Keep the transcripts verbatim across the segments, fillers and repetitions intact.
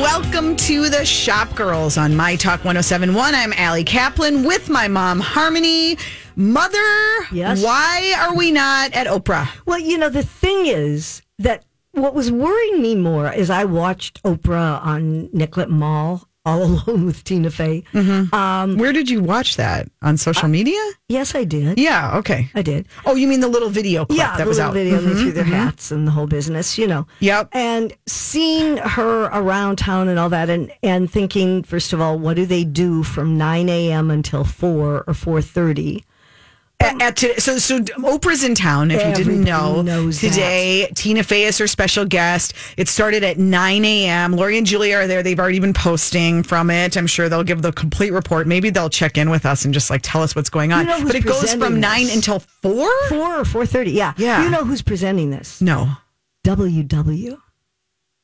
Welcome to the Shop Girls on My Talk one oh seven one. I'm Allie Kaplan with my mom, Harmony. Mother, yes. Why are we not at Oprah? Well, you know, the thing is that what was worrying me more is I watched Oprah on Nicollet Mall all alone with Tina Fey. Mm-hmm. Um, Where did you watch that? On social uh, media? Yes, I did. Yeah, okay. I did. Oh, you mean the little video clip yeah, that was out? Yeah, the little video. Mm-hmm, they threw their mm-hmm. hats and the whole business, you know. Yep. And seeing her around town and all that and, and thinking, first of all, what do they do from nine a.m. until four or four thirty? At, at today, so, so Oprah's in town, if Everybody you didn't know. Today, that. Tina Fey is her special guest. It started at nine a.m. Lori and Julia are there. They've already been posting from it. I'm sure they'll give the complete report. Maybe they'll check in with us and just like tell us what's going on. You know but it goes from this? nine until four? four or four thirty, yeah. yeah. You know who's presenting this? No. W W.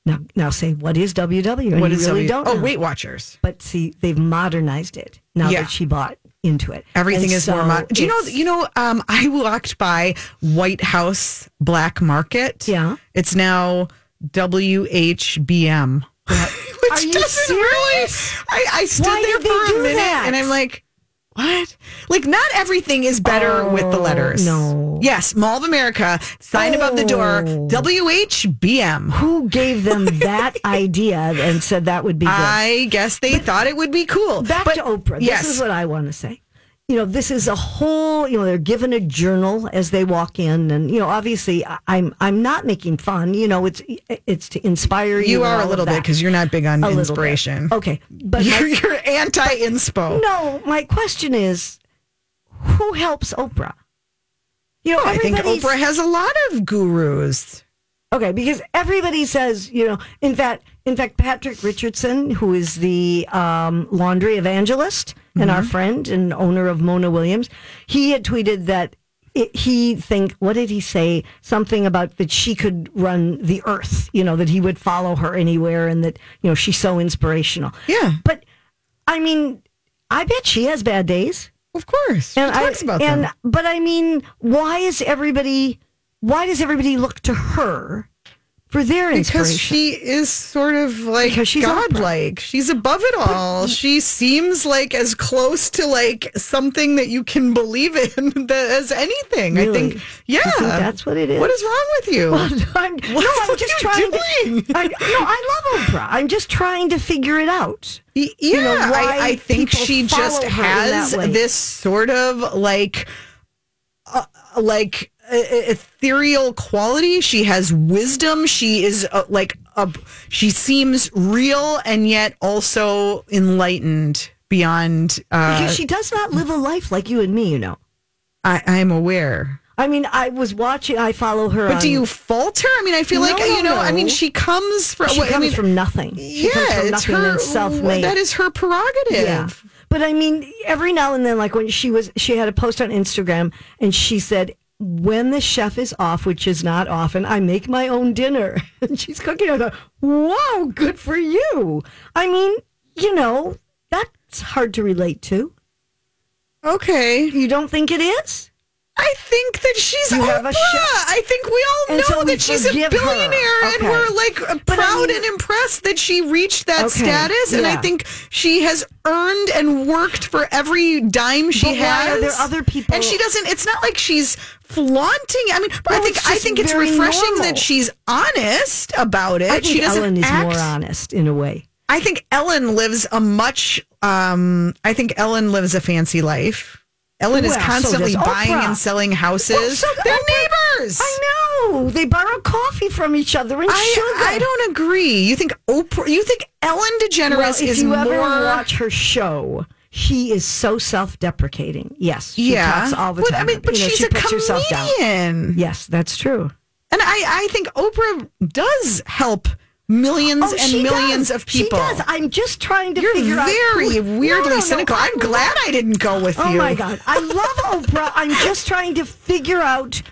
Now, now say, what is W W? And what is really W W? Don't oh, know. Weight Watchers. But see, they've modernized it now yeah. that she bought into it. Everything and is so more modern. Do you know, you know, um, I walked by White House Black Market. Yeah. It's now W H B M. Yeah. Which Are you doesn't serious? Really. I, I stood Why there for a minute that? And I'm like, what? Like, not everything is better oh, with the letters. No. Yes, Mall of America, sign oh. above the door, W H B M. Who gave them that idea and said that would be good? I guess they but thought it would be cool. Back but, to Oprah. Yes. This is what I want to say. You know, this is a whole, you know, they're given a journal as they walk in. And, you know, obviously, I'm I'm not making fun. You know, it's it's to inspire you. You are a little bit, because you're not big on a inspiration. Okay. But You're, my, you're anti-inspo. But, no, my question is, who helps Oprah? You know, oh, I think Oprah has a lot of gurus. Okay, because everybody says, you know, in fact, in fact, Patrick Richardson, who is the um, laundry evangelist, and our friend and owner of Mona Williams, he had tweeted that it, he think, what did he say? Something about that she could run the earth, you know, that he would follow her anywhere and that, you know, she's so inspirational. Yeah. But, I mean, I bet she has bad days. Of course. She and talks I, about and, them. But, I mean, why is everybody, why does everybody look to her for their inspiration? Because she is sort of like she's godlike. Oprah. She's above it all. She seems like as close to like something that you can believe in as anything. Really? I think, yeah, you think that's what it is. What is wrong with you? Well, I'm, what, no, I'm what just are you trying doing? To. I, no, I love Oprah. I'm just trying to figure it out. Yeah, you know, I, I think she just has this sort of like, uh, like. ethereal quality. She has wisdom. She is uh, like uh, she seems real and yet also enlightened beyond uh, because she does not live a life like you and me, you know. I I'm aware. I mean, I was watching, I follow her. But on, do you fault her? I mean, I feel no, like, you know, no. I mean, she comes from, she well, comes I mean, from nothing. She yeah, comes from nothing her, and self-made. That is her prerogative. Yeah. But I mean, every now and then, like when she was, she had a post on Instagram and she said, when the chef is off, which is not often, I make my own dinner. And she's cooking. I thought, wow, good for you. I mean, you know, that's hard to relate to. Okay. You don't think it is? I think that she's you Oprah. I think we all and know so we that she's a billionaire okay. and we're like but proud I mean, and impressed that she reached that okay. status. Yeah. And I think she has earned and worked for every dime she but has. Why are there other people? And she doesn't, it's not like she's flaunting. I mean, no, I think I think it's refreshing normal. That she's honest about it. I think she doesn't Ellen is act, more honest in a way. I think Ellen lives a much, um, I think Ellen lives a fancy life. Ellen well, is constantly so buying Oprah. And selling houses. Well, so they're Oprah. Neighbors. I know. They borrow coffee from each other and I, sugar. I don't agree. You think Oprah, you think Ellen DeGeneres well, if is you more... ever watch her show, she is so self-deprecating. Yes. She yeah. talks all the well, time. I mean, but you know, she's she a puts comedian. Down. Yes, that's true. And I, I think Oprah does help Millions oh, and millions does. Of people. She does. I'm just trying to You're figure out. You're very weirdly no, no, cynical. No, I'm glad I didn't go with oh you. Oh my God. I love Oprah. I'm just trying to figure out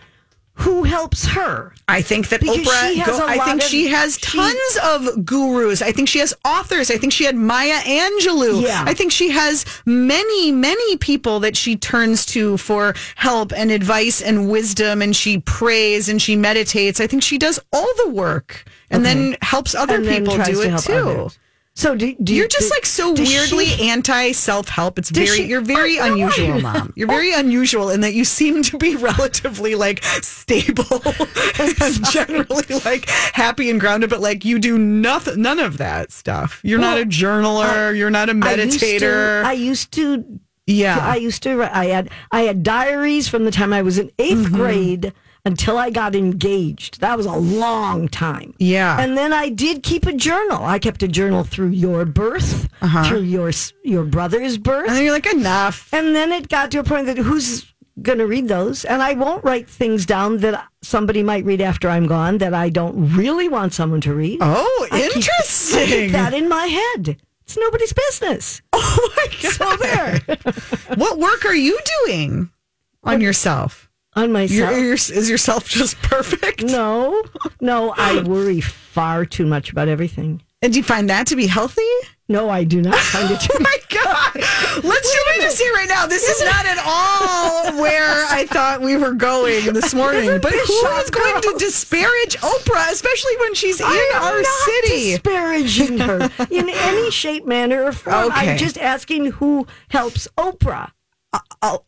who helps her. I think that because Oprah, go, I think of, she has tons she, of gurus. I think she has authors. I think she had Maya Angelou. Yeah. I think she has many, many people that she turns to for help and advice and wisdom. And she prays and she meditates. I think she does all the work. And okay. then helps other and people do it too. Others. So do, do you're do, just like so weirdly she, anti-self-help. It's very she, you're very oh, unusual, no. Mom. You're very unusual in that you seem to be relatively like stable and generally like happy and grounded, but like you do nothing, none of that stuff. You're well, not a journaler. I, you're not a meditator. I used to. I used to yeah, I used to. I had I had diaries from the time I was in eighth mm-hmm. grade. Until I got engaged. That was a long time. Yeah. And then I did keep a journal. I kept a journal through your birth, uh-huh. through your your brother's birth. And then you're like, enough. And then it got to a point that who's going to read those? And I won't write things down that somebody might read after I'm gone that I don't really want someone to read. Oh, I interesting. Keep, I keep that in my head. It's nobody's business. Oh, my God. So there. What work are you doing on yourself? On myself. Your, your, is yourself just perfect? No. No, I worry far too much about everything. And do you find that to be healthy? No, I do not find it to be healthy. Oh, my God. Let's jump into see right now. This is not at all where I thought we were going this morning. But who is going to disparage Oprah, especially when she's in our city? I'm not disparaging her in any shape, manner, or form. Okay. I'm just asking who helps Oprah.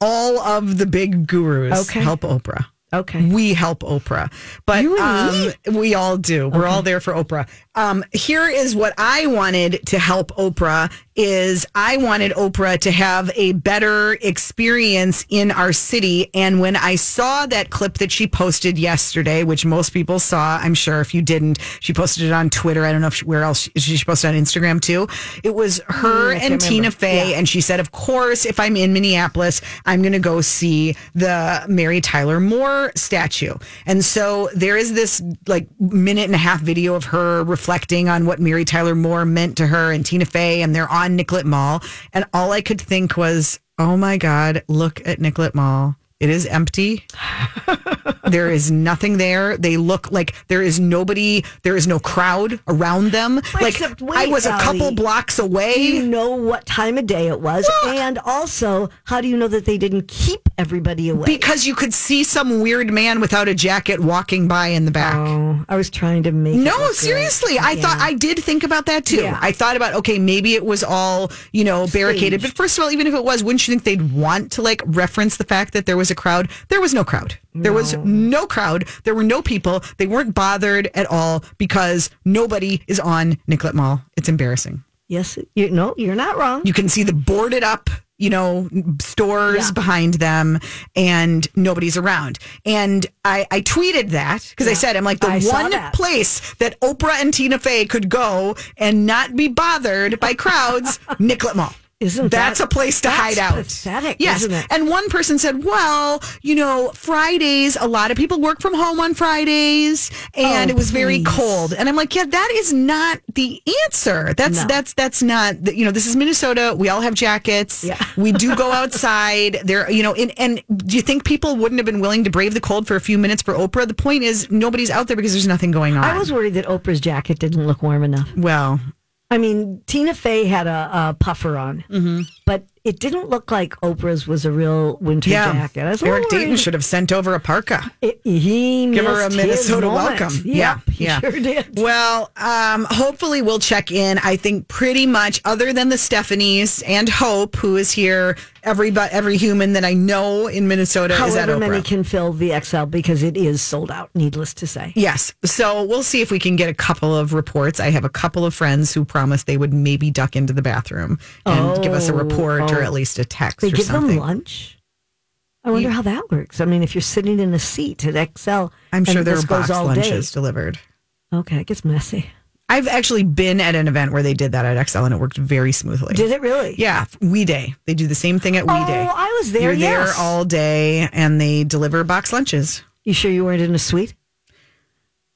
All of the big gurus okay. help Oprah. Okay. We help Oprah. But you and um, me? We all do. Okay. We're all there for Oprah. Um, here is what I wanted to help Oprah is I wanted Oprah to have a better experience in our city. And when I saw that clip that she posted yesterday, which most people saw, I'm sure if you didn't, she posted it on Twitter. I don't know if she, where else she, she posted on Instagram too. It was her mm, and Tina Fey. Yeah. And she said, of course, if I'm in Minneapolis, I'm going to go see the Mary Tyler Moore statue. And so there is this like minute and a half video of her reflecting reflecting on what Mary Tyler Moore meant to her and Tina Fey, and they're on Nicollet Mall. And all I could think was, oh my God, look at Nicollet Mall. It is empty. There is nothing there. They look like there is nobody, there is no crowd around them. Like, like wait, I was a couple Allie, blocks away. Do you know what time of day it was? Look. And also, how do you know that they didn't keep everybody away? Because you could see some weird man without a jacket walking by in the back. Oh, I was trying to make No, it seriously. Good. I yeah. thought, I did think about that too. Yeah. I thought about, okay, maybe it was all, you know, barricaded. Stage. But first of all, even if it was, wouldn't you think they'd want to like reference the fact that there was a crowd? There was no crowd. There no. was no crowd. There were no people. They weren't bothered at all because nobody is on Nicollet Mall. It's embarrassing. Yes. You, no, you're not wrong. You can see the boarded up, you know, stores yeah. behind them and nobody's around. And I, I tweeted that because yeah. I said, I'm like the I one that. place that Oprah and Tina Fey could go and not be bothered by crowds, Nicollet Mall. Isn't that's that, a place to hide out. Pathetic, yes. Isn't it? And one person said, well, you know, Fridays, a lot of people work from home on Fridays and oh, it was please. very cold. And I'm like, yeah, that is not the answer. That's no. that's that's not, you know, this is Minnesota. We all have jackets. Yeah. We do go outside there, you know, and, and do you think people wouldn't have been willing to brave the cold for a few minutes for Oprah? The point is nobody's out there because there's nothing going on. I was worried that Oprah's jacket didn't look warm enough. Well, I mean, Tina Fey had a, a puffer on, mm-hmm. but it didn't look like Oprah's was a real winter yeah. jacket. I was Eric Dayton should have sent over a parka. It, he Give her a Minnesota welcome. Yep, yeah, he yeah. sure did. Well, um, hopefully we'll check in. I think pretty much other than the Stephanies and Hope, who is here, every, every human that I know in Minnesota However is at Oprah. However many can fill the X L because it is sold out, needless to say. Yes. So we'll see if we can get a couple of reports. I have a couple of friends who promised they would maybe duck into the bathroom and oh, give us a report oh. or at least a text they or something. They give them lunch? I wonder you, how that works. I mean, if you're sitting in a seat at X L. I'm sure there are box lunches day. delivered. Okay, it gets messy. I've actually been at an event where they did that at X L, and it worked very smoothly. Did it really? Yeah, We Day. They do the same thing at oh, We Day. Oh, I was there, You're yes. there all day, and they deliver box lunches. You sure you weren't in a suite?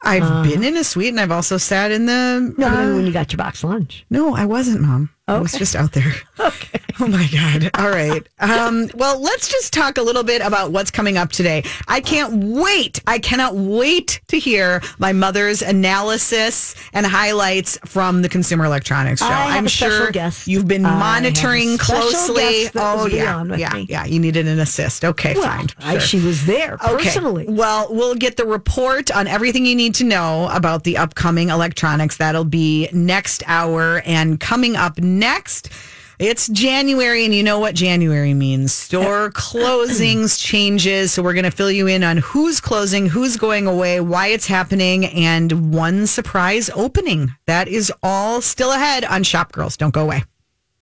I've uh, been in a suite, and I've also sat in the... No, uh, when you got your box lunch. No, I wasn't, Mom. Okay. I was just out there. Okay. Oh, my God. All right. Um, well, let's just talk a little bit about what's coming up today. I can't wait. I cannot wait to hear my mother's analysis and highlights from the Consumer Electronics Show. I I'm sure you've been monitoring closely. Oh, yeah. Yeah, me. yeah. You needed an assist. Okay, well, fine. Sure. I, she was there personally. Okay. Well, we'll get the report on everything you need to know about the upcoming electronics. That'll be next hour. And coming up next, it's January, and you know what January means. Store closings, changes. So we're going to fill you in on who's closing, who's going away, why it's happening, and one surprise opening. That is all still ahead on Shop Girls. Don't go away.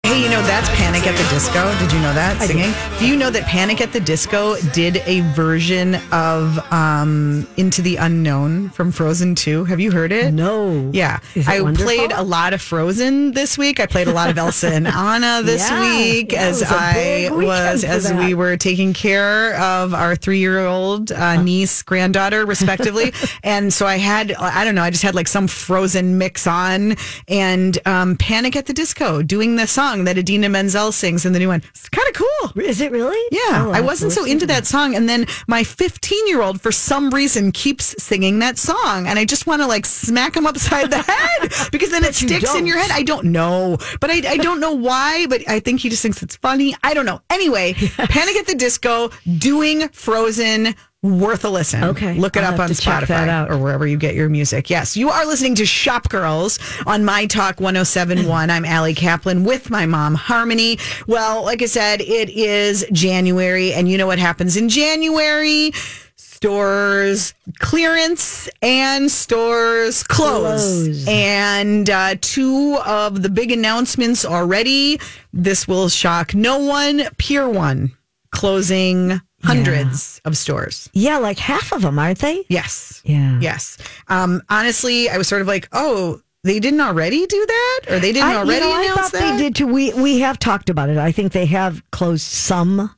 Hey, you know, that's Panic at the Disco. Did you know that singing? Do you know that Panic at the Disco did a version of um, Into the Unknown from Frozen two? Have you heard it? No. Yeah. I wonderful? played a lot of Frozen this week. I played a lot of Elsa and Anna this yeah, week yeah, as was I was, as that. we were taking care of our three-year-old uh, niece, granddaughter, respectively. And so I had, I don't know, I just had like some Frozen mix on and um, Panic at the Disco doing the song that Idina Menzel sings in the new one. It's kind of cool. Is it really? Yeah. Oh, I wasn't so into that song. And then my fifteen-year-old, for some reason, keeps singing that song. And I just want to, like, smack him upside the head because then it sticks in your head. I don't know. But I, I don't know why, but I think he just thinks it's funny. I don't know. Anyway, Panic at the Disco doing Frozen. Worth a listen. Okay. Look it I'll up on Spotify or wherever you get your music. Yes. You are listening to Shop Girls on My Talk one oh seven point one. I'm Allie Kaplan with my mom, Harmony. Well, like I said, it is January, and you know what happens in January. Stores clearance and stores close. close. And uh, two of the big announcements already. This will shock no one. Pier one closing Hundreds yeah. of stores. Yeah, like half of them, aren't they? Yes. Yeah. Yes. Um, honestly, I was sort of like, oh, they didn't already do that? Or they didn't I, already you know, announce I thought that? They did too. We, we have talked about it. I think they have closed some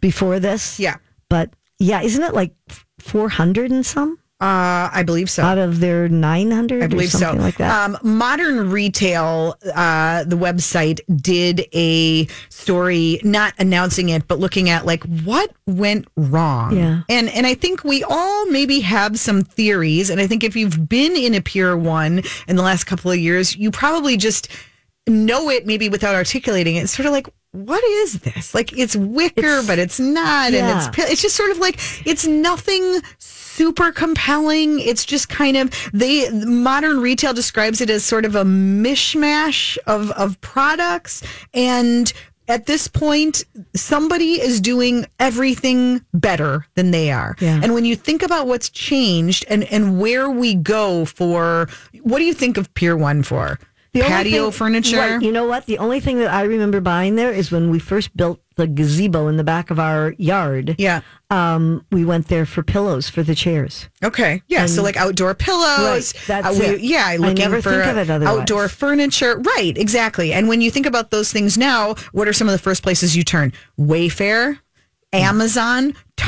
before this. Yeah. But yeah, isn't it like four hundred and some? Uh, I believe so. Out of their nine hundred I believe or something so. like that. Um, Modern Retail, uh, the website, did a story, not announcing it, but looking at like what went wrong. Yeah. And and I think we all maybe have some theories. And I think if you've been in a Pier one in the last couple of years, you probably just know it maybe without articulating it. It's sort of like, what is this? Like, it's wicker, it's, but it's not. Yeah. And it's it's just sort of like, it's nothing super compelling. It's just kind of, they Modern Retail describes it as sort of a mishmash of, of products. And at this point, somebody is doing everything better than they are. Yeah. And when you think about what's changed and, and where we go for, what do you think of Pier one for? The patio thing, furniture. Right, you know what? The only thing that I remember buying there is when we first built the gazebo in the back of our yard. Yeah. Um, we went there for pillows for the chairs. Okay. Yeah. And so like outdoor pillows. Right, that's uh, we, it. Yeah. I never for think of it otherwise. Outdoor furniture. Right. Exactly. And when you think about those things now, what are some of the first places you turn? Wayfair, Amazon, Target,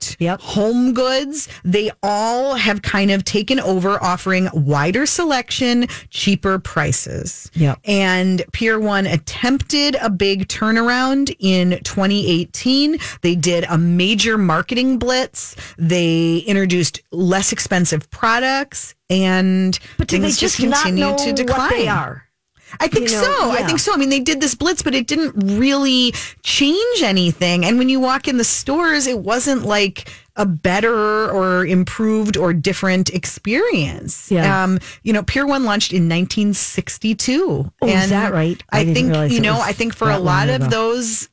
Target yep. Home Goods, they all have kind of taken over, offering wider selection, cheaper prices. Yep. And Pier one attempted a big turnaround in twenty eighteen. They did a major marketing blitz. They introduced less expensive products, and but do things they just, just continue not know to decline. What they are? I think you know, so. Yeah. I think so. I mean, they did this blitz, but it didn't really change anything. And when you walk in the stores, it wasn't like a better or improved or different experience. Yeah. Um, you know, Pier one launched in nineteen sixty-two. Oh, and is that right? I, I think, you know, I think for a lot of those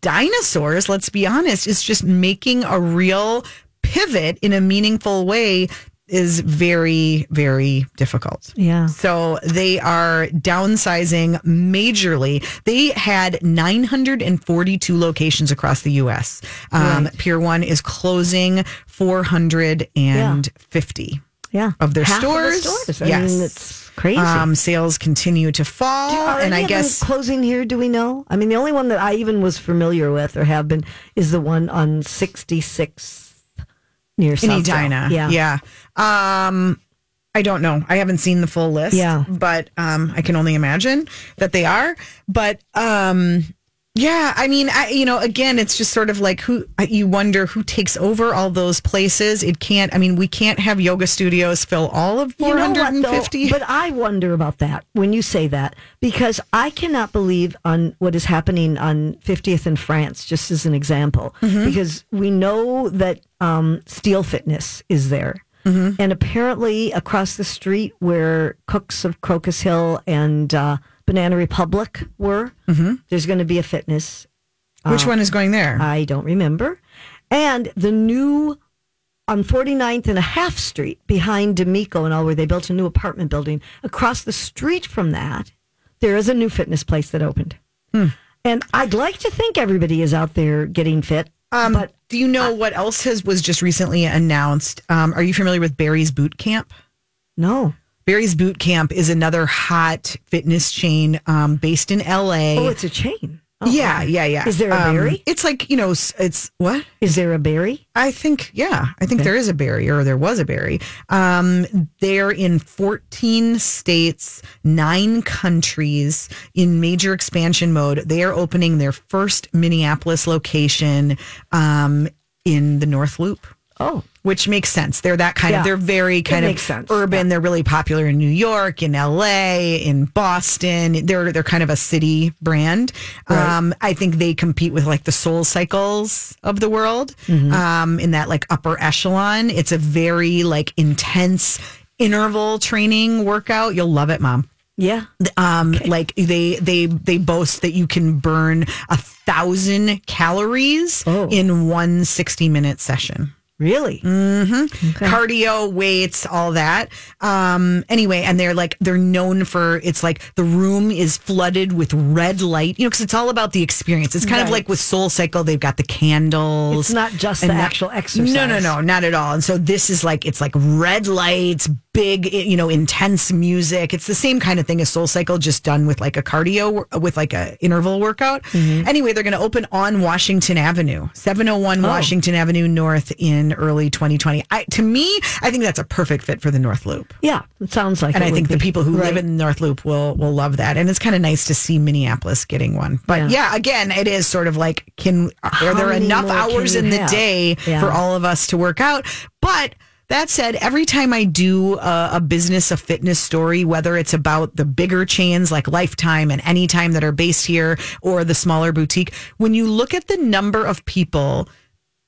dinosaurs, let's be honest, it's just making a real pivot in a meaningful way is very, very difficult. Yeah. So they are downsizing majorly. They had nine hundred forty-two locations across the U S Um, right. Pier one is closing four hundred fifty yeah. of their Half stores. Of the stores. I yes. mean, it's crazy. Um, sales continue to fall. Do, are and I guess closing here, do we know? I mean, the only one that I even was familiar with or have been is the one on sixty-sixth. Near Southdale. In Edina, yeah. yeah. Um, I don't know. I haven't seen the full list. Yeah. But um, I can only imagine that they are. But um, yeah, I mean, I, you know, again, it's just sort of like who you wonder who takes over all those places. It can't. I mean, we can't have yoga studios fill all of four hundred fifty. You know what, but I wonder about that when you say that, because I cannot believe on what is happening on fiftieth in France, just as an example, mm-hmm. because we know that um, Steel Fitness is there. Mm-hmm. And apparently across the street where Cooks of Crocus Hill and uh, Banana Republic were, mm-hmm. there's going to be a fitness. Which uh, one is going there? I don't remember. And the new, on forty-ninth and a half street behind D'Amico and all, where they built a new apartment building, across the street from that, there is a new fitness place that opened. Mm. And I'd like to think everybody is out there getting fit. Um, but do you know uh, what else has was just recently announced? Um, are you familiar with Barry's Boot Camp? No. Barry's Boot Camp is another hot fitness chain um, based in L A. Oh, it's a chain. Oh, yeah, yeah, yeah. Is there a Barry? Um, it's like, you know, it's what? Is there a Barry? I think, yeah. I think okay. there is a Barry, or there was a Barry. Um, they're in fourteen states, nine countries, in major expansion mode. They are opening their first Minneapolis location um, in the North Loop. Oh. Which makes sense. They're that kind yeah. of, they're very kind it of urban. Yeah. They're really popular in New York, in L A, in Boston. They're they're kind of a city brand. Right. Um, I think they compete with like the SoulCycles of the world mm-hmm. um, in that like upper echelon. It's a very like intense interval training workout. You'll love it, Mom. Yeah. Um, okay. Like they, they, they boast that you can burn a thousand calories oh. in one sixty minute session. Really? Mm-hmm. Okay. Cardio, weights, all that. Um, anyway, and they're like, they're known for, it's like the room is flooded with red light, you know, because it's all about the experience. It's kind right. of like with SoulCycle, they've got the candles. It's not just the that, actual exercise. No, no, no, not at all. And so this is like, it's like red lights, big, you know, intense music. It's the same kind of thing as SoulCycle, just done with like a cardio, with like a interval workout. Mm-hmm. Anyway, they're going to open on Washington Avenue, seven oh one oh. Washington Avenue North in early twenty twenty. I, to me, I think that's a perfect fit for the North Loop. Yeah, it sounds like and it I think be. the people who right. live in the North Loop will, will love that. And it's kind of nice to see Minneapolis getting one. But yeah, yeah again, it is sort of like, can How are there enough hours in have? the day yeah. for all of us to work out? But that said, every time I do a, a business, a fitness story, whether it's about the bigger chains like Lifetime and Anytime that are based here or the smaller boutique, when you look at the number of people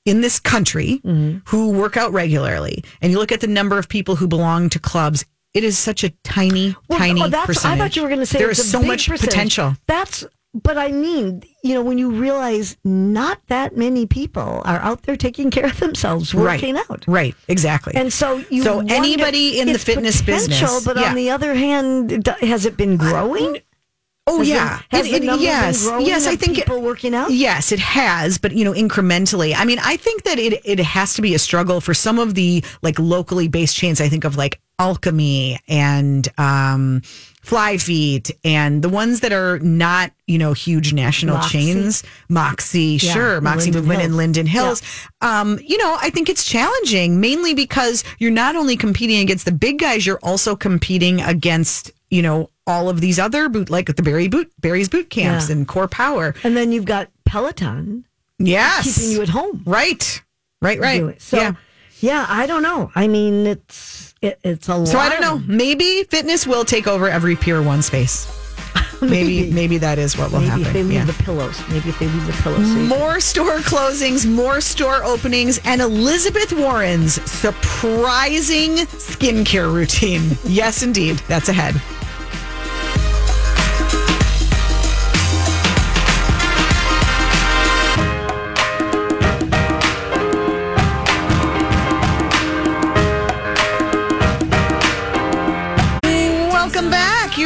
in this country mm-hmm. who work out regularly and you look at the number of people who belong to clubs, it is such a tiny, well, tiny well, that's, percentage. I thought you were going to say there is so much percentage. potential. That's, but I mean, you know, when you realize not that many people are out there taking care of themselves, working right, out. Right, exactly. And so you So wonder, anybody in the fitness business. But yeah. on the other hand, has it been growing? Uh, Oh, has yeah. It, has it, the it, yes. Yes, I think people it, working out? Yes, it has. But, you know, incrementally. I mean, I think that it, it has to be a struggle for some of the, like, locally based chains. I think of, like, Alchemy and um, Fly Feet and the ones that are not, you know, huge national Moxie. chains. Moxie, yeah, sure. Moxie Movement and Linden Hills. Yeah. Um, you know, I think it's challenging, mainly because you're not only competing against the big guys, you're also competing against, you know, all of these other boot, like the Barry boot, Barry's boot camps yeah. and Core Power, and then you've got Peloton, yes, keeping you at home, right, right, right. So, yeah. yeah, I don't know. I mean, it's it, it's a lot. So I don't know. Maybe fitness will take over every Pier one space. Maybe, maybe maybe that is what will maybe happen. If they leave yeah. the pillows. Maybe if they leave the pillows. More store closings, more store openings, and Elizabeth Warren's surprising skincare routine. Yes, indeed, that's ahead.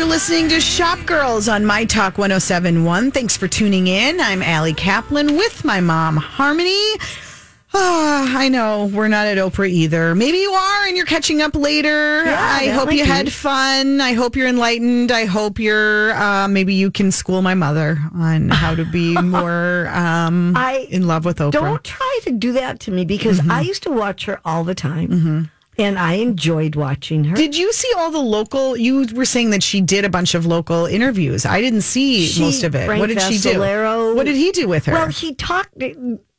Listening to Shop Girls on My Talk one oh seven one. Thanks for tuning in. I'm Allie Kaplan with my mom, Harmony. Oh, I know we're not at Oprah either. Maybe you are and you're catching up later. Yeah, I hope like you me. had fun. I hope you're enlightened. I hope you're, uh, maybe you can school my mother on how to be more um, I in love with Oprah. Don't try to do that to me because mm-hmm. I used to watch her all the time. Mm-hmm. And I enjoyed watching her. Did you see all the local? You were saying that she did a bunch of local interviews. I didn't see she, most of it. Frank what did Vassalero, she do? What did he do with her? Well, he talked.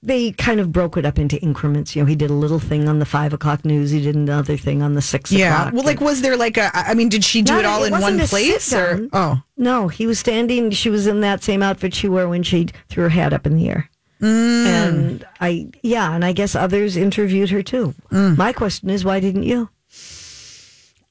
They kind of broke it up into increments. You know, he did a little thing on the five o'clock news. He did another thing on the six yeah. o'clock. Yeah. Well, like, was there like a? I mean, did she do Not, it all it in one place? Or oh, no, he was standing. She was in that same outfit she wore when she threw her hat up in the air. Mm. And I, yeah, and I guess others interviewed her too. Mm. My question is, why didn't you?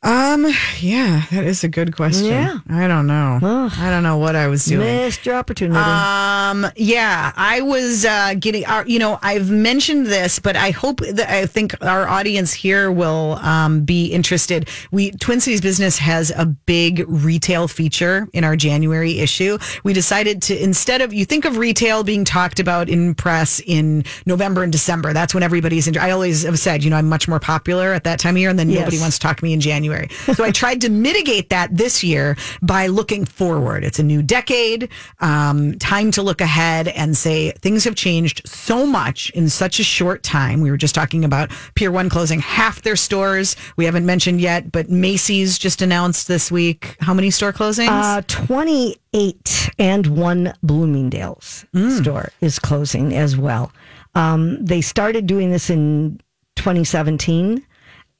Um, yeah, that is a good question. Yeah. I don't know. Ugh. I don't know what I was doing. Missed your opportunity. Um, yeah, I was uh, getting, uh, you know, I've mentioned this, but I hope that I think our audience here will um, be interested. We, Twin Cities Business has a big retail feature in our January issue. We decided to, instead of, you think of retail being talked about in press in November and December. That's when everybody's, in, I always have said, you know, I'm much more popular at that time of year, and then yes. nobody wants to talk to me in January. So I tried to mitigate that this year by looking forward. It's a new decade, um, time to look ahead and say things have changed so much in such a short time. We were just talking about Pier one closing half their stores. We haven't mentioned yet, but Macy's just announced this week. How many store closings? Uh, twenty-eight and one Bloomingdale's mm. store is closing as well. Um, they started doing this in twenty seventeen.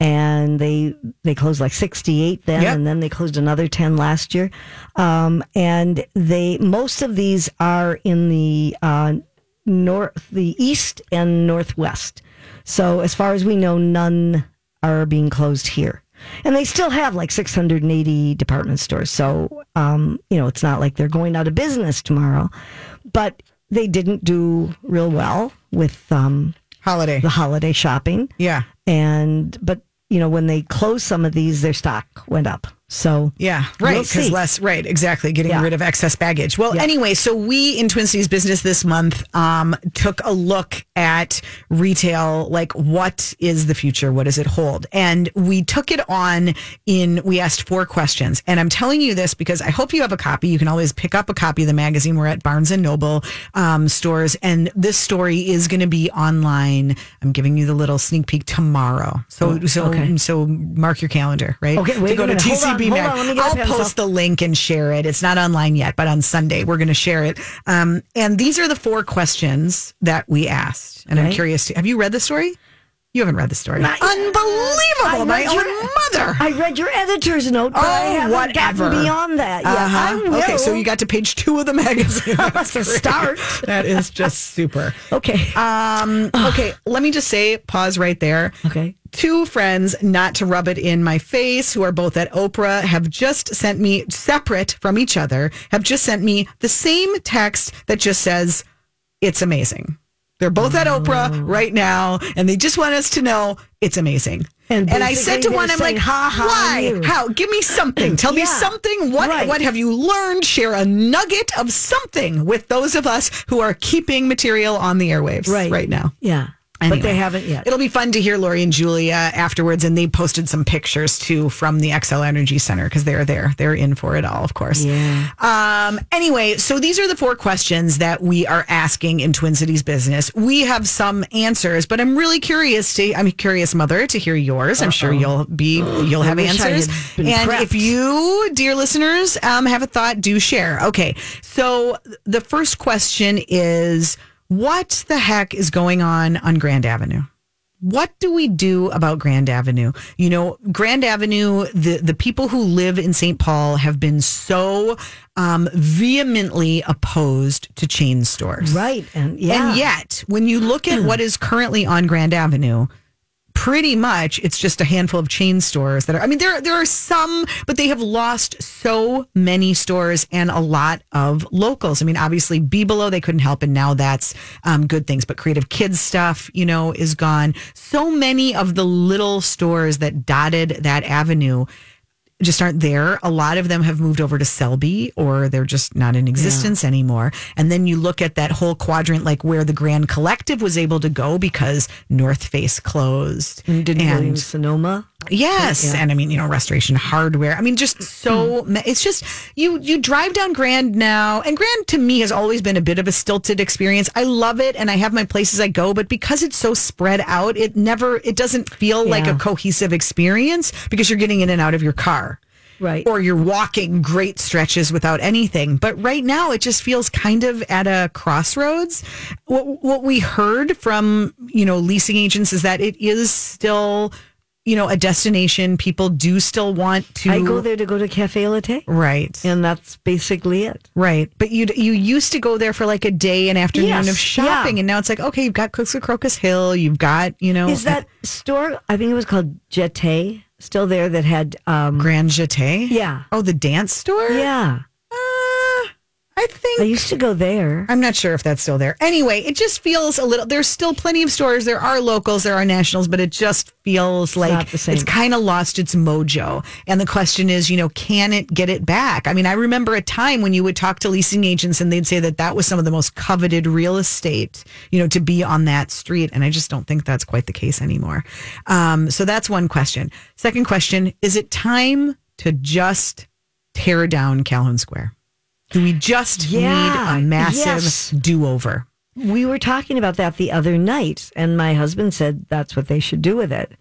And they they closed like sixty-eight then, yep. and then they closed another ten last year. Um, and they most of these are in the uh, north, the east and northwest. So as far as we know, none are being closed here. And they still have like six hundred eighty department stores. So um, you know, it's not like they're going out of business tomorrow. But they didn't do real well with um, holiday the holiday shopping. Yeah. And but you know, when they closed some of these, their stock went up. So yeah, right, because we'll less right, exactly, getting yeah. rid of excess baggage. Well, yeah. anyway, so we in Twin Cities Business this month um, took a look at retail, like what is the future, what does it hold, and we took it on in we asked four questions, and I'm telling you this because I hope you have a copy. You can always pick up a copy of the magazine. We're at Barnes and Noble um, stores, and this story is going to be online. I'm giving you the little sneak peek tomorrow, so oh, so okay. so mark your calendar, right? Okay, wait to go a minute. To T C B. Hold on, I'll post the link and share it. It's not online yet, but on Sunday we're going to share it. Um, and these are the four questions that we asked. And right. I'm curious. To, have you read the story? You haven't read the story. Not Unbelievable. My your, own mother. I read your editor's note, but oh, I haven't whatever. gotten beyond that. Yeah, uh-huh. I will. Okay, so you got to page two of the magazine. That's a start. That is just super. Okay. Um, okay, let me just say, pause right there. Okay. Two friends, not to rub it in my face, who are both at Oprah, have just sent me, separate from each other, have just sent me the same text that just says, it's amazing. They're both at Oprah right now, and they just want us to know it's amazing. And, and I said to one, I'm like, ha, ha, why? You. How? Give me something. Tell yeah, me something. What right. What have you learned? Share a nugget of something with those of us who are keeping material on the airwaves right, right now. Yeah. Anyway, but they haven't yet. It'll be fun to hear Lori and Julia afterwards, and they posted some pictures too from the X L Energy Center because they're there. They're in for it all, of course. Yeah. Um, anyway, so these are the four questions that we are asking in Twin Cities Business. We have some answers, but I'm really curious to. I'm curious, Mother, to hear yours. Uh-oh. I'm sure you'll be. You'll have answers. And prepped. If you, dear listeners, um, have a thought, do share. Okay. So the first question is. What the heck is going on on Grand Avenue? What do we do about Grand Avenue? You know, Grand Avenue, the, the people who live in Saint Paul have been so um, vehemently opposed to chain stores. Right. And, yeah. and yet, when you look at what is currently on Grand Avenue, pretty much it's just a handful of chain stores that are, I mean, there, there are some, but they have lost so many stores and a lot of locals. I mean, obviously Bibolo, they couldn't help. And now that's um, Good Things, but Creative Kids stuff, you know, is gone. So many of the little stores that dotted that avenue just aren't there. A lot of them have moved over to Selby or they're just not in existence yeah. anymore. And then you look at that whole quadrant, like where the Grand Collective was able to go because North Face closed. And didn't Williams Sonoma? Yes. Yeah. And I mean, you know, Restoration Hardware. I mean, just so mm. it's just you you drive down Grand now, and Grand to me has always been a bit of a stilted experience. I love it and I have my places I go, but because it's so spread out, it never it doesn't feel yeah. like a cohesive experience because you're getting in and out of your car. Right. Or you're walking great stretches without anything. But right now, it just feels kind of at a crossroads. What, what we heard from, you know, leasing agents is that it is still, you know, a destination. People do still want to. I go there to go to Cafe Latte. Right. And that's basically it. Right. But you you used to go there for like a day and afternoon yes. of shopping. Yeah. And now it's like, okay, you've got Cooks of Crocus Hill. You've got, you know. Is that a- store, I think it was called Jeté. Still there that had um, Grand Jeté? Yeah. Oh, the dance store? Yeah. Uh, I think I used to go there. I'm not sure if that's still there. Anyway, it just feels a little. There's still plenty of stores. There are locals. There are nationals, but it just feels it's like it's kind of lost its mojo. And the question is, you know, can it get it back? I mean, I remember a time when you would talk to leasing agents and they'd say that that was some of the most coveted real estate, you know, to be on that street. And I just don't think that's quite the case anymore. Um, so that's one question. Second question, is it time to just tear down Calhoun Square? Do we just yeah, need a massive yes. do-over? We were talking about that the other night, and my husband said that's what they should do with it.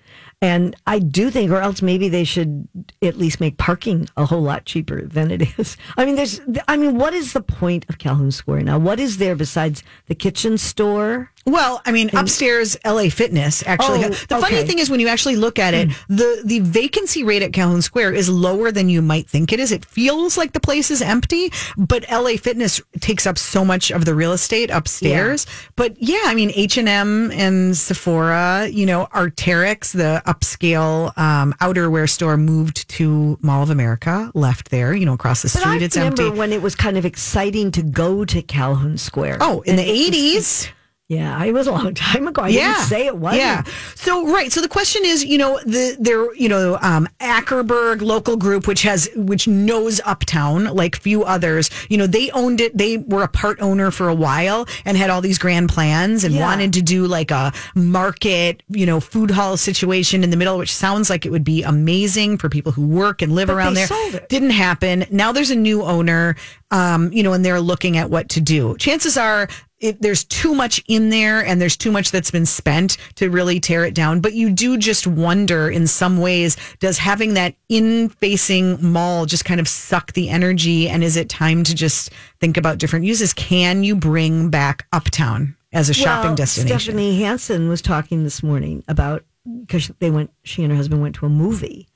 And I do think, or else maybe they should at least make parking a whole lot cheaper than it is. I mean, there's, I mean, what is the point of Calhoun Square now? What is there besides the kitchen store? Well, I mean, upstairs, L A. Fitness actually. Oh, the funny okay. thing is, when you actually look at it, mm. the, the vacancy rate at Calhoun Square is lower than you might think it is. It feels like the place is empty, but L A. Fitness takes up so much of the real estate upstairs. Yeah. But yeah, I mean, H and M and Sephora, you know, Arc'teryx, the upscale um, outerwear store, moved to Mall of America, left there, you know, across the street. But I it's empty. I remember when it was kind of exciting to go to Calhoun Square. Oh, in and the eighties. Yeah, it was a long time ago. I yeah. didn't say it wasn't. Yeah. So, right. So the question is, you know, the there, you know, um, Ackerberg local group, which has, which knows Uptown like few others, you know, they owned it. They were a part owner for a while and had all these grand plans and yeah. wanted to do like a market, you know, food hall situation in the middle, which sounds like it would be amazing for people who work and live but around there. Sold it. Didn't happen. Now there's a new owner, um, you know, and they're looking at what to do. Chances are, It, there's too much in there and there's too much that's been spent to really tear it down. But you do just wonder in some ways, does having that in-facing mall just kind of suck the energy? And is it time to just think about different uses? Can you bring back Uptown as a well, shopping destination? Stephanie Hansen was talking this morning about, because they went, she and her husband went to a movie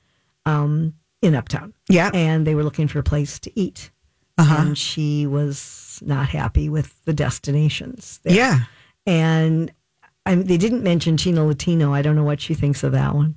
um, in Uptown. Yeah. And they were looking for a place to eat. Uh-huh. And she was not happy with the destinations there. Yeah. And I mean, they didn't mention Chino Latino. I don't know what she thinks of that one.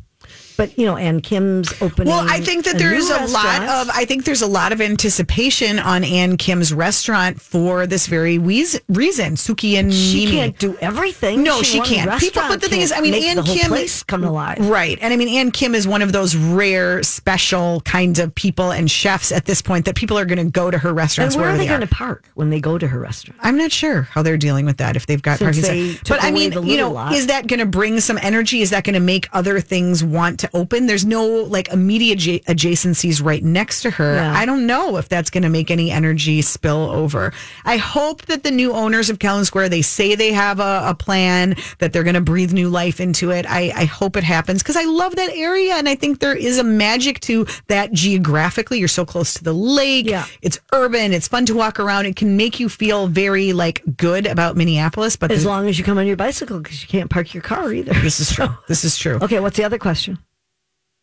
But, you know, Ann Kim's opening. Well, I think that there's a lot of, I think there's a lot of anticipation on Ann Kim's restaurant for this very weas- reason. Suki and she Mimi. can't do everything. No, she, she can't. People, but the thing is, I mean, Ann Kim is come alive, right? And I mean, Ann Kim is one of those rare, special kinds of people and chefs at this point that people are going to go to her restaurants. And where are they, they going to park when they go to her restaurant? I'm not sure how they're dealing with that if they've got Since parking. They but I mean, you know, lot. is that going to bring some energy? Is that going to make other things want to open? There's no like immediate adjac- adjacencies right next to her. Yeah. I don't know if that's going to make any energy spill over. I hope that the new owners of Calhoun Square, they say they have a, a plan, that they're going to breathe new life into it. I, I hope it happens because I love that area and I think there is a magic to that geographically. You're so close to the lake. Yeah. It's urban. It's fun to walk around. It can make you feel very like good about Minneapolis. But as the- long as you come on your bicycle because you can't park your car either. This is true. This is true. Okay, what's the other question?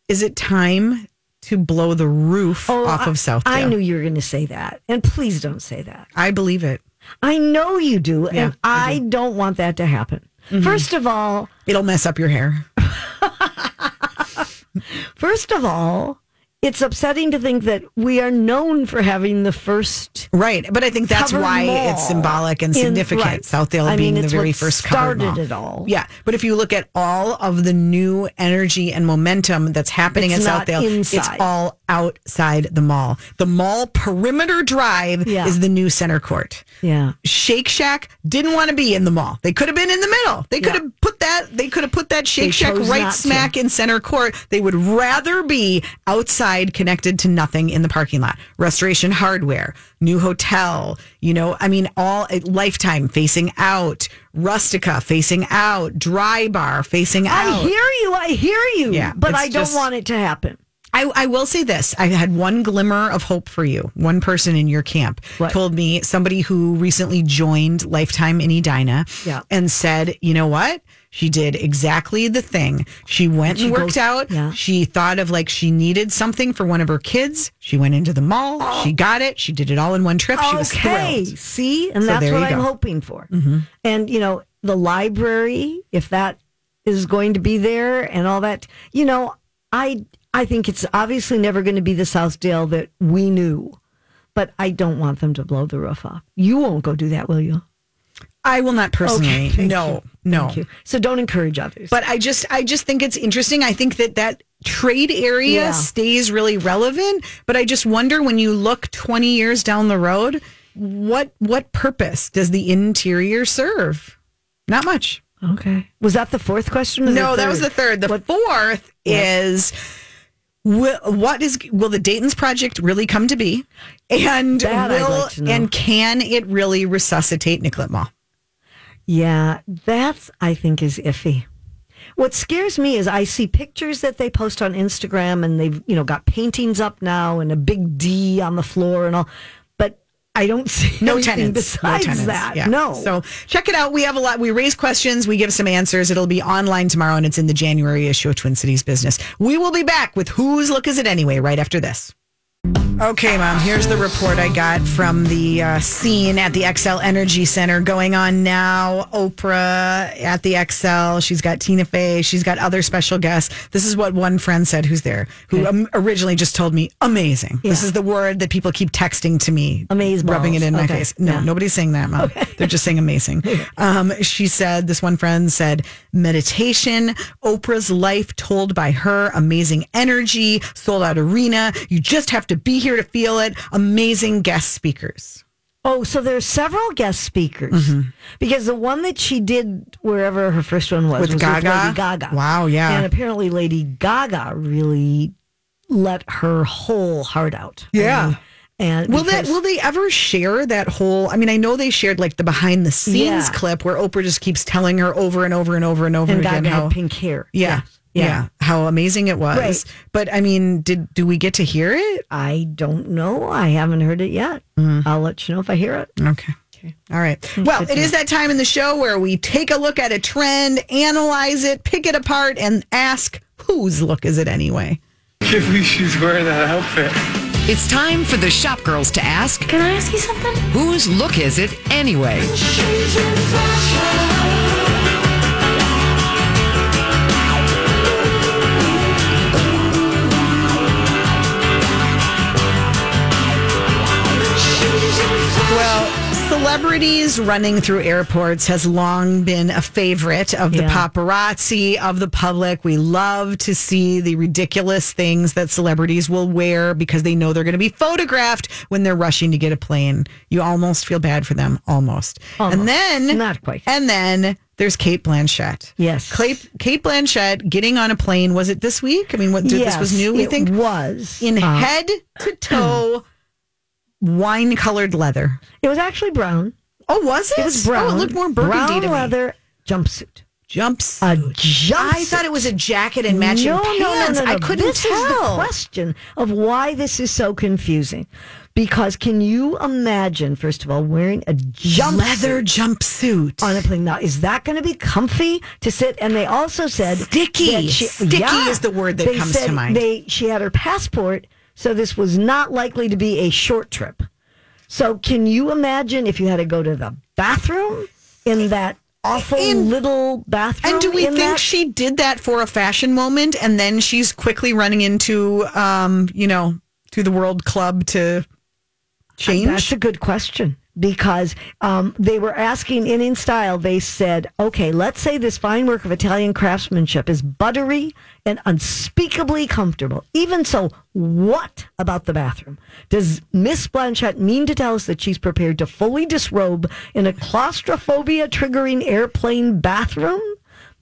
Is it time to blow the roof oh, off of Southdale? I knew you were going to say that. And please don't say that. I believe it. I know you do. Yeah, and I, I do. don't want that to happen. Mm-hmm. First of all, it'll mess up your hair. First of all, it's upsetting to think that we are known for having the first right, but I think that's why it's symbolic and significant. In, right. Southdale I being mean, the very first covered mall. Started it all. Yeah, but if you look at all of the new energy and momentum that's happening it's at Southdale, inside. It's all outside the mall. The mall perimeter drive yeah. is the new center court. Yeah, Shake Shack didn't want to be in the mall. They could have been in the middle. They could yeah. have put that. They could have put that Shake they Shack right smack to. in center court. They would rather be outside. Connected to nothing in the parking lot. Restoration Hardware, new hotel, you know, I mean, all Lifetime facing out, Rustica facing out, Dry Bar facing out. I hear you, I hear you, yeah, but I don't just, want it to happen. I, I will say this. I had one glimmer of hope for you. One person in your camp what? told me, somebody who recently joined Lifetime in Edina yeah. and said, you know what? She did exactly the thing. She went and, she and worked goes, out. Yeah. She thought of like she needed something for one of her kids. She went into the mall. Oh. She got it. She did it all in one trip. Okay. She was thrilled. See, and so that's what I'm hoping for. Mm-hmm. And, you know, the library, if that is going to be there and all that, you know, I I think it's obviously never going to be the Southdale that we knew, but I don't want them to blow the roof off. You won't go do that, will you? I will not personally. Okay, no, you. no. Thank you. So don't encourage others. But I just, I just think it's interesting. I think that that trade area yeah. stays really relevant. But I just wonder when you look twenty years down the road, what what purpose does the interior serve? Not much. Okay. Was that the fourth question? Or no, that was the third. The what? fourth yeah. is. Will, what is will the Dayton's project really come to be, and that will like and can it really resuscitate Nicollet Mall? Yeah, that's I think is iffy. What scares me is I see pictures that they post on Instagram, and they've you know got paintings up now and a big D on the floor and all. I don't see no anything tenants. besides no tenants. that. Yeah. No. So check it out. We have a lot. We raise questions. We give some answers. It'll be online tomorrow, and it's in the January issue of Twin Cities Business. We will be back with Whose Look Is It Anyway right after this. Okay, Mom, here's the report I got from the uh, scene at the X L Energy Center going on now. Oprah at the X L. She's got Tina Fey. She's got other special guests. This is what one friend said who's there, who um, originally just told me, amazing. Yeah. This is the word that people keep texting to me, amazing, rubbing it in okay. my face. No, yeah. nobody's saying that, Mom. Okay. They're just saying amazing. Um, she said, this one friend said, meditation, Oprah's life told by her, amazing energy, sold out arena. You just have to be here to feel it. Amazing guest speakers. Oh, so there's several guest speakers mm-hmm. because the one that she did wherever her first one was with was Gaga. With Lady Gaga. Wow, yeah. And apparently Lady Gaga really let her whole heart out. Yeah. I mean, and will that will they ever share that whole? I mean, I know they shared like the behind the scenes yeah. clip where Oprah just keeps telling her over and over and over and over and again Gaga how had pink hair. Yeah. yeah. Yeah. yeah, how amazing it was. Right. But I mean, did do we get to hear it? I don't know. I haven't heard it yet. Mm-hmm. I'll let you know if I hear it. Okay. Okay. All right. Well, it is that time in the show where we take a look at a trend, analyze it, pick it apart, and ask, whose look is it anyway? Can't believe she's wearing that outfit. It's time for the shop girls to ask, can I ask you something? Whose look is it anyway? She's in fashion. Celebrities running through airports has long been a favorite of the yeah. paparazzi, of the public. We love to see the ridiculous things that celebrities will wear because they know they're going to be photographed when they're rushing to get a plane. You almost feel bad for them. Almost. almost. And then... Not quite. And then... There's Cate Blanchett. Yes. Cate, Cate Blanchett getting on a plane. Was it this week? I mean, what yes, this was new, we think? It was. In uh, head to toe... wine-colored leather. It was actually brown. Oh, was it? It was brown. Oh, it looked more burgundy brown to me. Leather jumpsuit. Jumpsuit. A jumpsuit. I thought it was a jacket and matching no, pants. No, no, no, I couldn't this tell. This is the question of why this is so confusing. Because can you imagine, first of all, wearing a jump leather jumpsuit on a plane? Now, is that going to be comfy to sit? And they also said sticky. She, sticky yeah, is the word that comes to mind. They she had her passport. So this was not likely to be a short trip. So can you imagine if you had to go to the bathroom in that awful and, little bathroom. And do we think that? She did that for a fashion moment, and then she's quickly running into, um, you know, to the World Club to change? And that's a good question. Because um, they were asking in In Style, they said, okay, let's say this fine work of Italian craftsmanship is buttery and unspeakably comfortable. Even so, what about the bathroom? Does Miss Blanchett mean to tell us that she's prepared to fully disrobe in a claustrophobia-triggering airplane bathroom?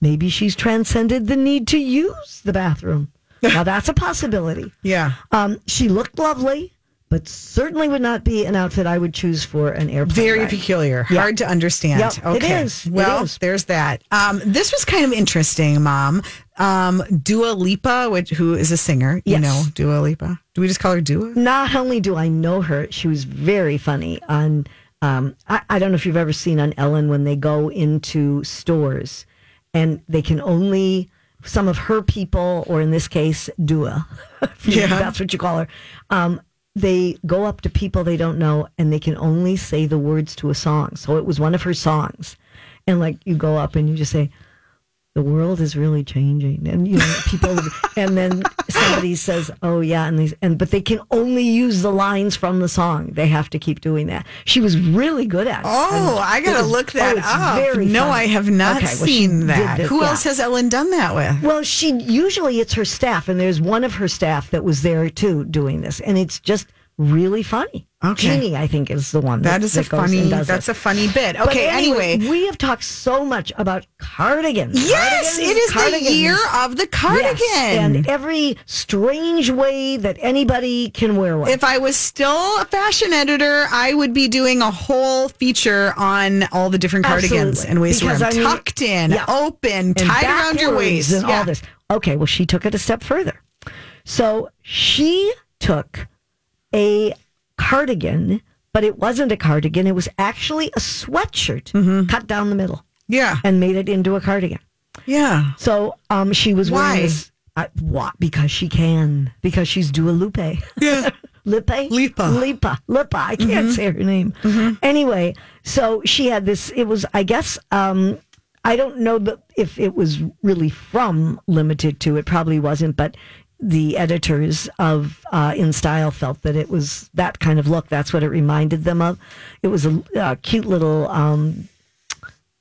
Maybe she's transcended the need to use the bathroom. Now, that's a possibility. Yeah. Um, she looked lovely. But certainly would not be an outfit I would choose for an airplane. Very ride. Peculiar. Yep. Hard to understand. Yep. Okay. It is. Well, it is. There's that. Um, this was kind of interesting, Mom. Um, Dua Lipa, which, who is a singer. Yes. You know, Dua Lipa. Do we just call her Dua? Not only do I know her, she was very funny on, um, I, I don't know if you've ever seen on Ellen when they go into stores and they can only... some of her people, or in this case, Dua. Yeah. That's what you call her. Um, They go up to people they don't know, and they can only say the words to a song. So it was one of her songs. And, like, you go up and you just say, the world is really changing. And, you know, people, and then somebody says, oh, yeah. And they, and but they can only use the lines from the song. They have to keep doing that. She was really good at it. Oh, I got to look that oh, up. No, funny. I have not okay, seen well, that. This, Who yeah. else has Ellen done that with? Well, she usually it's her staff. And there's one of her staff that was there, too, doing this. And it's just really funny. Okay. Jeannie, I think, is the one that, that is that a goes funny. And does that's it. A funny bit. Okay. But anyway, anyway, we have talked so much about cardigans. Yes, cardigans, it is cardigans. The year of the cardigan, yes, and every strange way that anybody can wear one. If I was still a fashion editor, I would be doing a whole feature on all the different cardigans Absolutely. And ways to wear them, tucked in, yeah. open, and tied around your waist, and yeah. all this. Okay. Well, she took it a step further. So she took a cardigan, but it wasn't a cardigan. It was actually a sweatshirt mm-hmm. cut down the middle. Yeah. And made it into a cardigan. Yeah. So um, she was Why? Wearing this. I, what? Because she can. Because she's Dua Lipa. Yeah. Lipa? Lipa. Lipa. Lipa. I can't mm-hmm. say her name. Mm-hmm. Anyway, so she had this. It was, I guess, um, I don't know if it was really from Limited to. It probably wasn't, but the editors of uh, In Style felt that it was that kind of look. That's what it reminded them of. It was a, a cute little, um,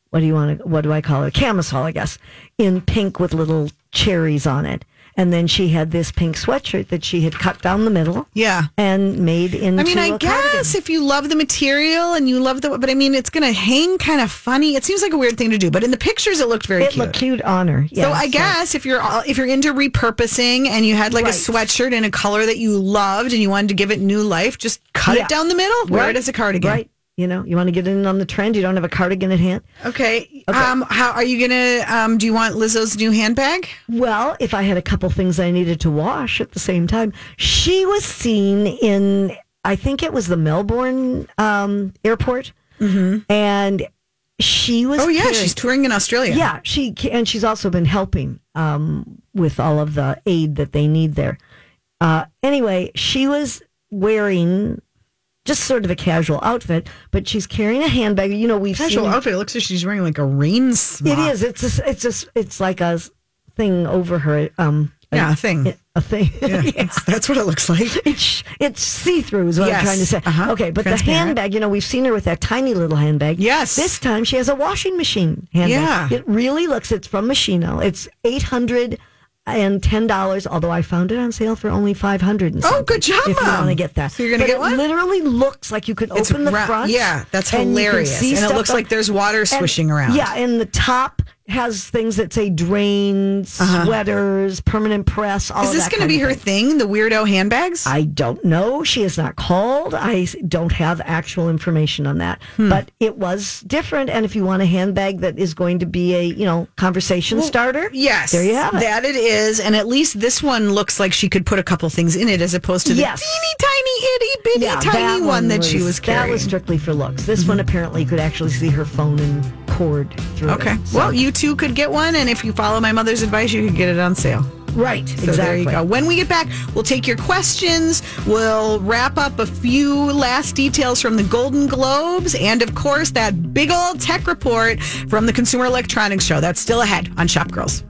what do you want to, what do I call it? Camisole, I guess, in pink with little cherries on it. And then she had this pink sweatshirt that she had cut down the middle. Yeah. And made into a I mean, I guess cardigan. If you love the material and you love the... But I mean, it's going to hang kind of funny. It seems like a weird thing to do. But in the pictures, it looked very it cute. It looked cute on her. Yes, so I guess so. if you're all, if you're into repurposing and you had like right. a sweatshirt in a color that you loved and you wanted to give it new life, just cut yeah. it down the middle. Right. Wear it as a cardigan. Right. You know, you want to get in on the trend. You don't have a cardigan at hand. Okay. okay. Um, how are you gonna? Um, do you want Lizzo's new handbag? Well, if I had a couple things I needed to wash at the same time, she was seen in. I think it was the Melbourne um, airport, mm-hmm. and she was. Oh yeah, touring. She's touring in Australia. Yeah, she and she's also been helping um, with all of the aid that they need there. Uh, anyway, she was wearing. Just sort of a casual outfit, but she's carrying a handbag. You know, we've casual seen... Casual outfit. It looks like she's wearing like a rain smock. It is. It's a, it's a, it's like a thing over her. Um, yeah, a, a thing. A thing. Yeah, yeah. It's, that's what it looks like. It's, it's see-through is what yes. I'm trying to say. Uh-huh. Okay, but the handbag, you know, we've seen her with that tiny little handbag. Yes. This time she has a washing machine handbag. Yeah. It really looks, it's from Moschino. It's eight hundred dollars. And ten dollars, although I found it on sale for only five hundred dollars and something. Oh, good job, Mom. If you want to get that. So you're going to get one? It literally looks like you could open it's the ra- front. Yeah, that's and hilarious. And it looks up. Like there's water swishing and, around. Yeah, and the top has things that say drains, uh-huh. sweaters, permanent press, all is of that. Is this going to be her thing. thing, the weirdo handbags? I don't know. She is not called. I don't have actual information on that. Hmm. But it was different. And if you want a handbag that is going to be a, you know, conversation well, starter, yes, there you have it. That it is. And at least this one looks like she could put a couple things in it as opposed to the yes. teeny tiny, itty bitty yeah, tiny that one, one that was, she was carrying. That was strictly for looks. This mm-hmm. one apparently could actually see her phone and cord through okay. it. Okay. So. Well, you too could get one, and if you follow my mother's advice, you could get it on sale. Right, so exactly. There you go. When we get back, we'll take your questions. We'll wrap up a few last details from the Golden Globes. And, of course, that big old tech report from the Consumer Electronics Show. That's still ahead on Shop Girls.